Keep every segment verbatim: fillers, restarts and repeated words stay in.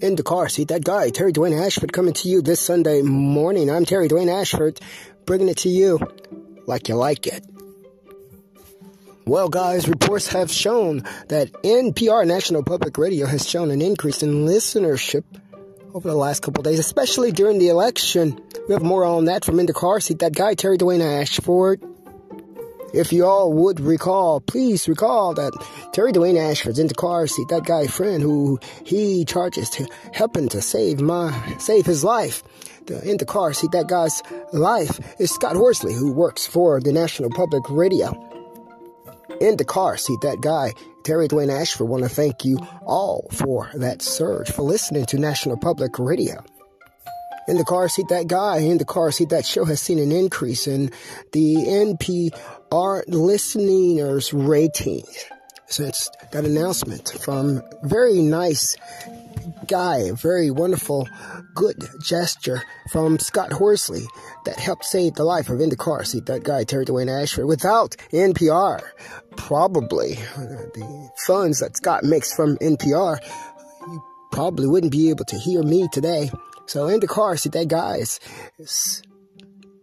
In the Car Seat That Guy, Terry Dwayne Ashford, coming to you this Sunday morning. I'm Terry Dwayne Ashford, bringing it to you like you like it. Well, guys, reports have shown that N P R, National Public Radio, has shown an increase in listenership over the last couple of days, especially during the election. We have more on that from In the Car Seat That Guy, Terry Dwayne Ashford. If you all would recall, please recall that Terry Dwayne Ashford's In the Car Seat That Guy friend, who he charges to helping to save my save his life, the In the Car Seat That Guy's life, is Scott Horsley, who works for the National Public Radio. In the Car Seat That Guy, Terry Dwayne Ashford, want to thank you all for that surge, for listening to National Public Radio. In the Car Seat That Guy, In the Car Seat That Show has seen an increase in the N P R listeners' rating since that announcement from very nice guy, very wonderful, good gesture from Scott Horsley that helped save the life of In the Car Seat That Guy, Terry Dwayne Ashford. Without N P R, probably the funds that Scott makes from N P R, you probably wouldn't be able to hear me today. So In the Car Seat That Guy is, is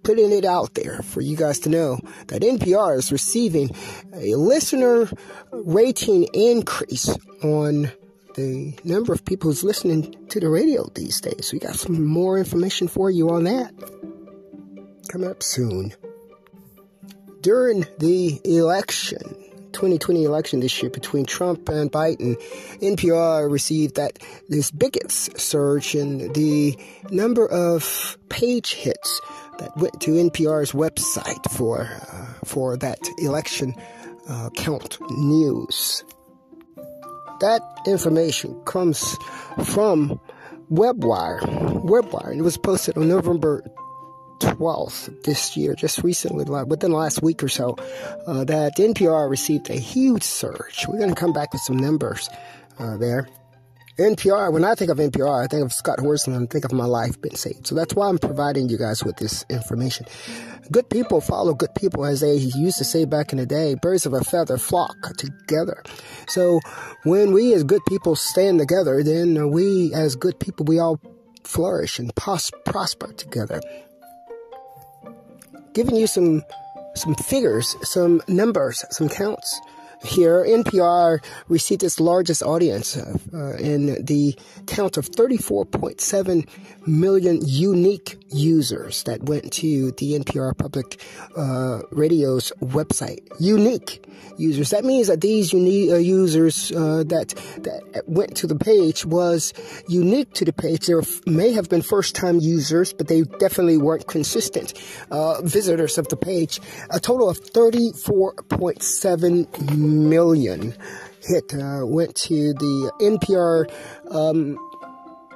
putting it out there for you guys to know that N P R is receiving a listener rating increase on the number of people who's listening to the radio these days. We got some more information for you on that coming up soon. During the election, twenty twenty election this year between Trump and Biden, N P R received that this biggest surge in the number of page hits that went to N P R's website for uh, for that election uh, count news. That information comes from WebWire. WebWire, and it was posted on November twelfth this year, just recently, within the last week or so, uh, that N P R received a huge surge. We're going to come back with some numbers uh, there. N P R, when I think of N P R, I think of Scott Horsley and I think of my life being saved. So that's why I'm providing you guys with this information. Good people follow good people, as they used to say back in the day. Birds of a feather flock together. So when we as good people stand together, then we as good people, we all flourish and pos- prosper together. Giving you some some figures, some numbers, some counts here. N P R received its largest audience uh, in the count of thirty-four point seven million unique users that went to the N P R Public uh, Radio's website. Unique users. That means that these unique uh, users uh, that that went to the page was unique to the page. There may have been first-time users, but they definitely weren't consistent uh, visitors of the page. A total of thirty-four point seven million. Million hit uh, went to the N P R um,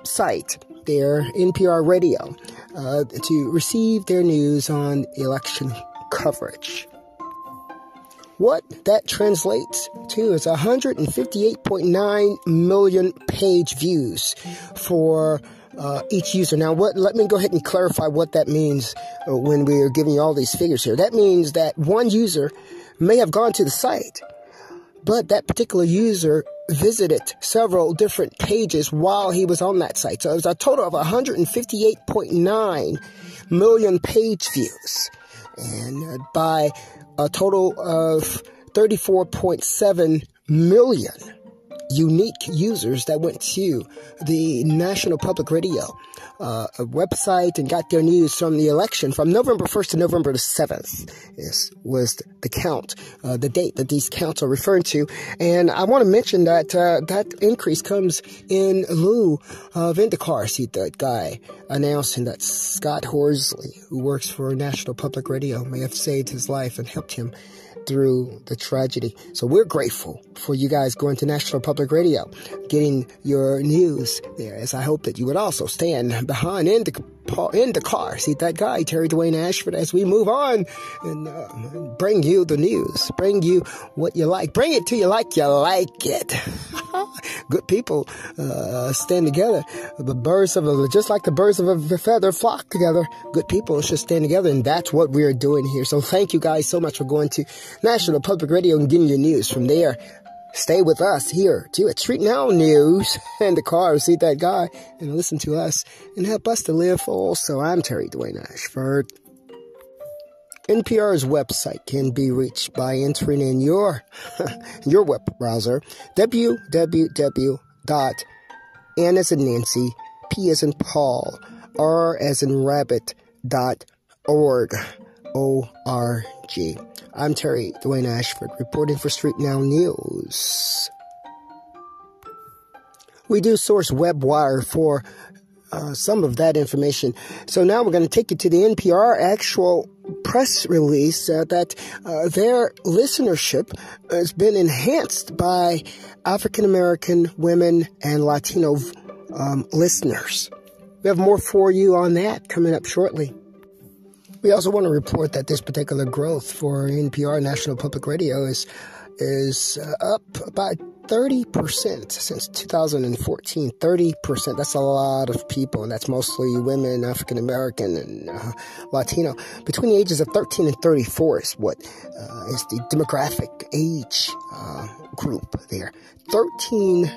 site, their N P R radio, uh, to receive their news on election coverage. What that translates to is one hundred fifty-eight point nine million page views for Uh, each user. Now, what? Let me go ahead and clarify what that means uh, when we are giving you all these figures here. That means that one user may have gone to the site, but that particular user visited several different pages while he was on that site. So it was a total of one hundred fifty-eight point nine million page views, and by a total of thirty-four point seven million unique users that went to the National Public Radio uh, website and got their news from the election from November first to November the seventh is, was the count, uh, the date that these counts are referring to. And I want to mention that uh, that increase comes in lieu of In the Car Seat That Guy announcing that Scott Horsley, who works for National Public Radio, may have saved his life and helped him through the tragedy. So we're grateful for you guys going to National Public Radio, getting your news there, as I hope that you would also stand behind in the, in the Car Seat That Guy, Terry Dwayne Ashford, as we move on and uh, bring you the news, bring you what you like, bring it to you like you like it. Good people uh, stand together. The birds of a, just like the birds of a feather flock together. Good people should stand together, and that's what we're doing here. So thank you guys so much for going to National Public Radio and getting your news from there. Stay with us here, too, at Street Now News and The Car Seat That Guy, and listen to us and help us to live also. I'm Terry Dwayne Ashford. N P R's website can be reached by entering in your, your web browser, w w w dot n as in Nancy, p as in Paul, r as in rabbit, dot org, O R G. I'm Terry Dwayne Ashford, reporting for Street Now News. We do source WebWire for uh, some of that information. So now we're going to take you to the N P R actual press release uh, that uh, their listenership has been enhanced by African-American women and Latino um, listeners. We have more for you on that coming up shortly. We also want to report that this particular growth for N P R, National Public Radio, is is uh, up about thirty percent since two thousand fourteen. thirty percent. That's a lot of people, and that's mostly women, African-American, and uh, Latino. Between the ages of thirteen and thirty-four is what uh, is the demographic age uh, group there. thirteen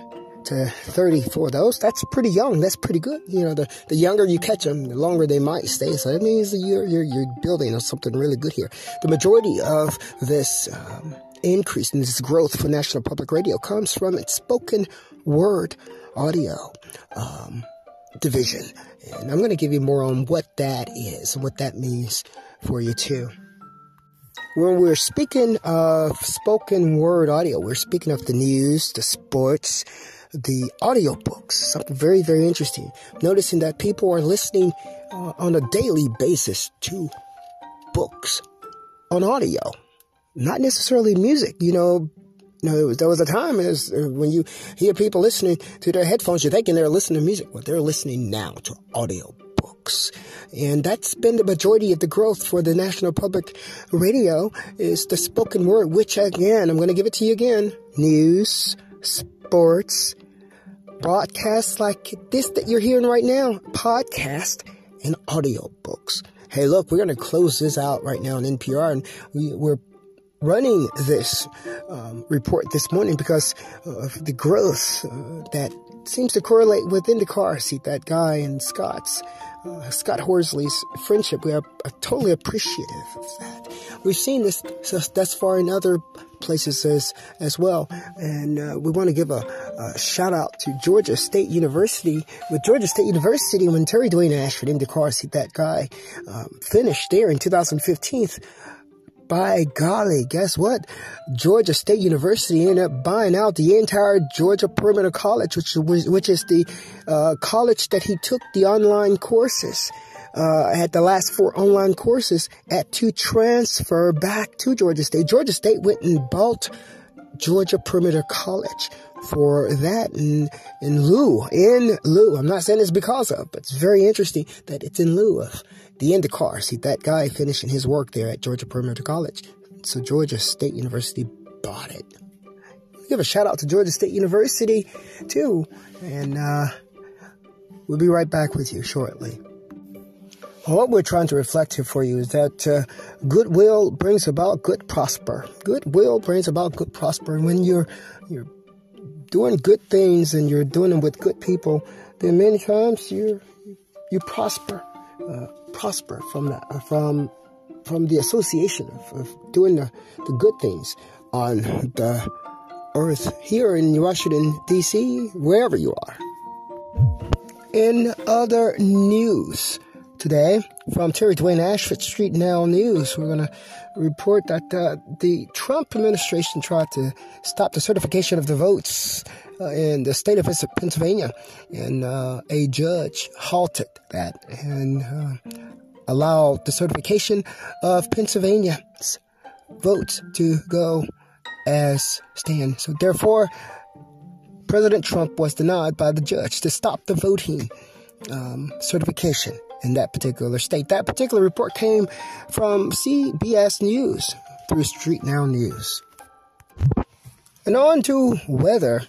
to thirty-four, those, that's pretty young. That's pretty good. You know, the, the younger you catch them, the longer they might stay. So that means that you're, you're, you're building on something really good here. The majority of this um, increase in this growth for National Public Radio comes from its spoken word audio um, division. And I'm going to give you more on what that is and what that means for you too. When we're speaking of spoken word audio, we're speaking of the news, the sports, the audiobooks, something very, very interesting. Noticing that people are listening uh, on a daily basis to books on audio, not necessarily music. You know, you know there was a time was, uh, when you hear people listening to their headphones, you're thinking they're listening to music. Well, they're listening now to audiobooks. And that's been the majority of the growth for the National Public Radio is the spoken word, which, again, I'm going to give it to you again, news, sports, broadcasts like this that you're hearing right now, podcast, and audiobooks. Hey, look, we're going to close this out right now on N P R, and we, we're running this um, report this morning because of the growth uh, that seems to correlate with In The Car Seat That Guy and Scott's, uh, Scott Horsley's friendship. We are totally appreciative of that. We've seen this thus far in other places as, as well. And uh, we want to give a, a shout out to Georgia State University. With Georgia State University, when Terry Dwayne Ashford, In The Car Seat That Guy, um, finished there in two thousand fifteen, by golly, guess what? Georgia State University ended up buying out the entire Georgia Perimeter College, which was, which is the uh, college that he took the online courses uh, at the last four online courses at to transfer back to Georgia State. Georgia State went and bought Georgia Perimeter College for that in, in lieu, in lieu. I'm not saying it's because of, but it's very interesting that it's in lieu of the In The Car Seat That Guy finishing his work there at Georgia Perimeter College. So Georgia State University bought it. Give a shout out to Georgia State University too. And uh, we'll be right back with you shortly. What we're trying to reflect here for you is that uh, goodwill brings about good prosper. Goodwill brings about good prosper. And when you're you're doing good things and you're doing them with good people, then many times you you prosper, uh, prosper from the uh, from from the association of, of doing the, the good things on the earth here in Washington D C, wherever you are. In other news today, from Terry Dwayne Ashford, Street Now News, we're going to report that uh, the Trump administration tried to stop the certification of the votes uh, in the state of Pennsylvania, and uh, a judge halted that and uh, allowed the certification of Pennsylvania's votes to go as stand. So therefore, President Trump was denied by the judge to stop the voting um, certification in that particular state. That particular report came from C B S News through Street Now News. And on to weather.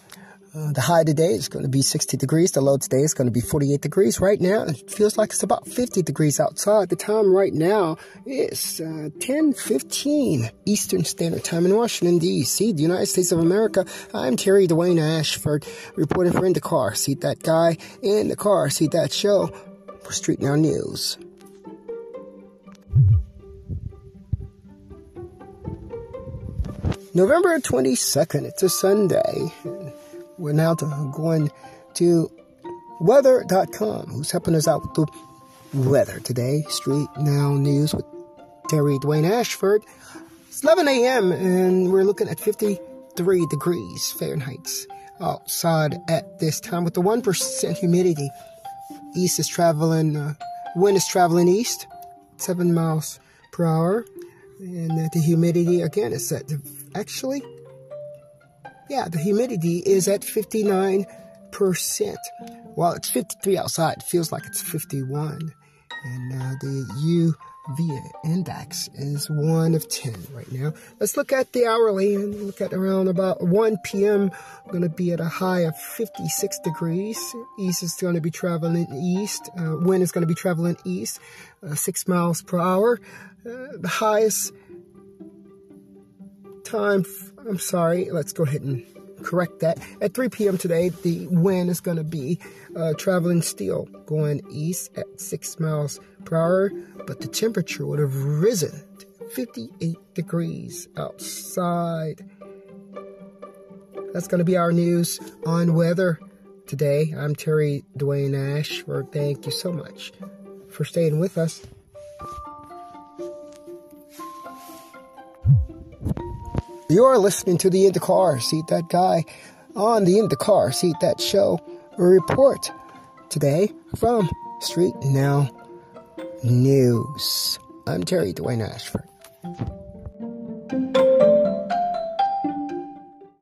Uh, the high today is going to be sixty degrees. The low today is going to be forty-eight degrees. Right now, it feels like it's about fifty degrees outside. The time right now is uh, ten fifteen Eastern Standard Time in Washington, D C, the United States of America. I'm Terry Dwayne Ashford, reporting for In The Car Seat That Guy, In The Car Seat That Show, for Street Now News. November twenty-second, it's a Sunday. We're now going to weather dot com, who's helping us out with the weather today. Street Now News with Terry Dwayne Ashford. It's eleven a.m. and we're looking at fifty-three degrees Fahrenheit outside at this time with the one percent humidity. East is traveling, uh, wind is traveling east, seven miles per hour. And uh, the humidity, again, is at, actually, yeah, the humidity is at fifty-nine percent. While it's fifty-three outside, it feels like it's fifty-one. And uh, the U V index is one of ten right now. Let's look at the hourly and look at around about one p.m. We're going to be at a high of fifty-six degrees. East is going to be traveling east. Uh, wind is going to be traveling east, uh, six miles per hour. Uh, the highest time, I'm sorry, let's go ahead and correct that. At three p.m. today, the wind is going to be uh, traveling still, going east at six miles per hour, but the temperature would have risen to fifty-eight degrees outside. That's going to be our news on weather today. I'm Terry Dwayne Ashford. Thank you so much for staying with us. You are listening to the In The Car Seat That Guy on the In The Car Seat That Show report today from Street Now News. I'm Terry Dwayne Ashford.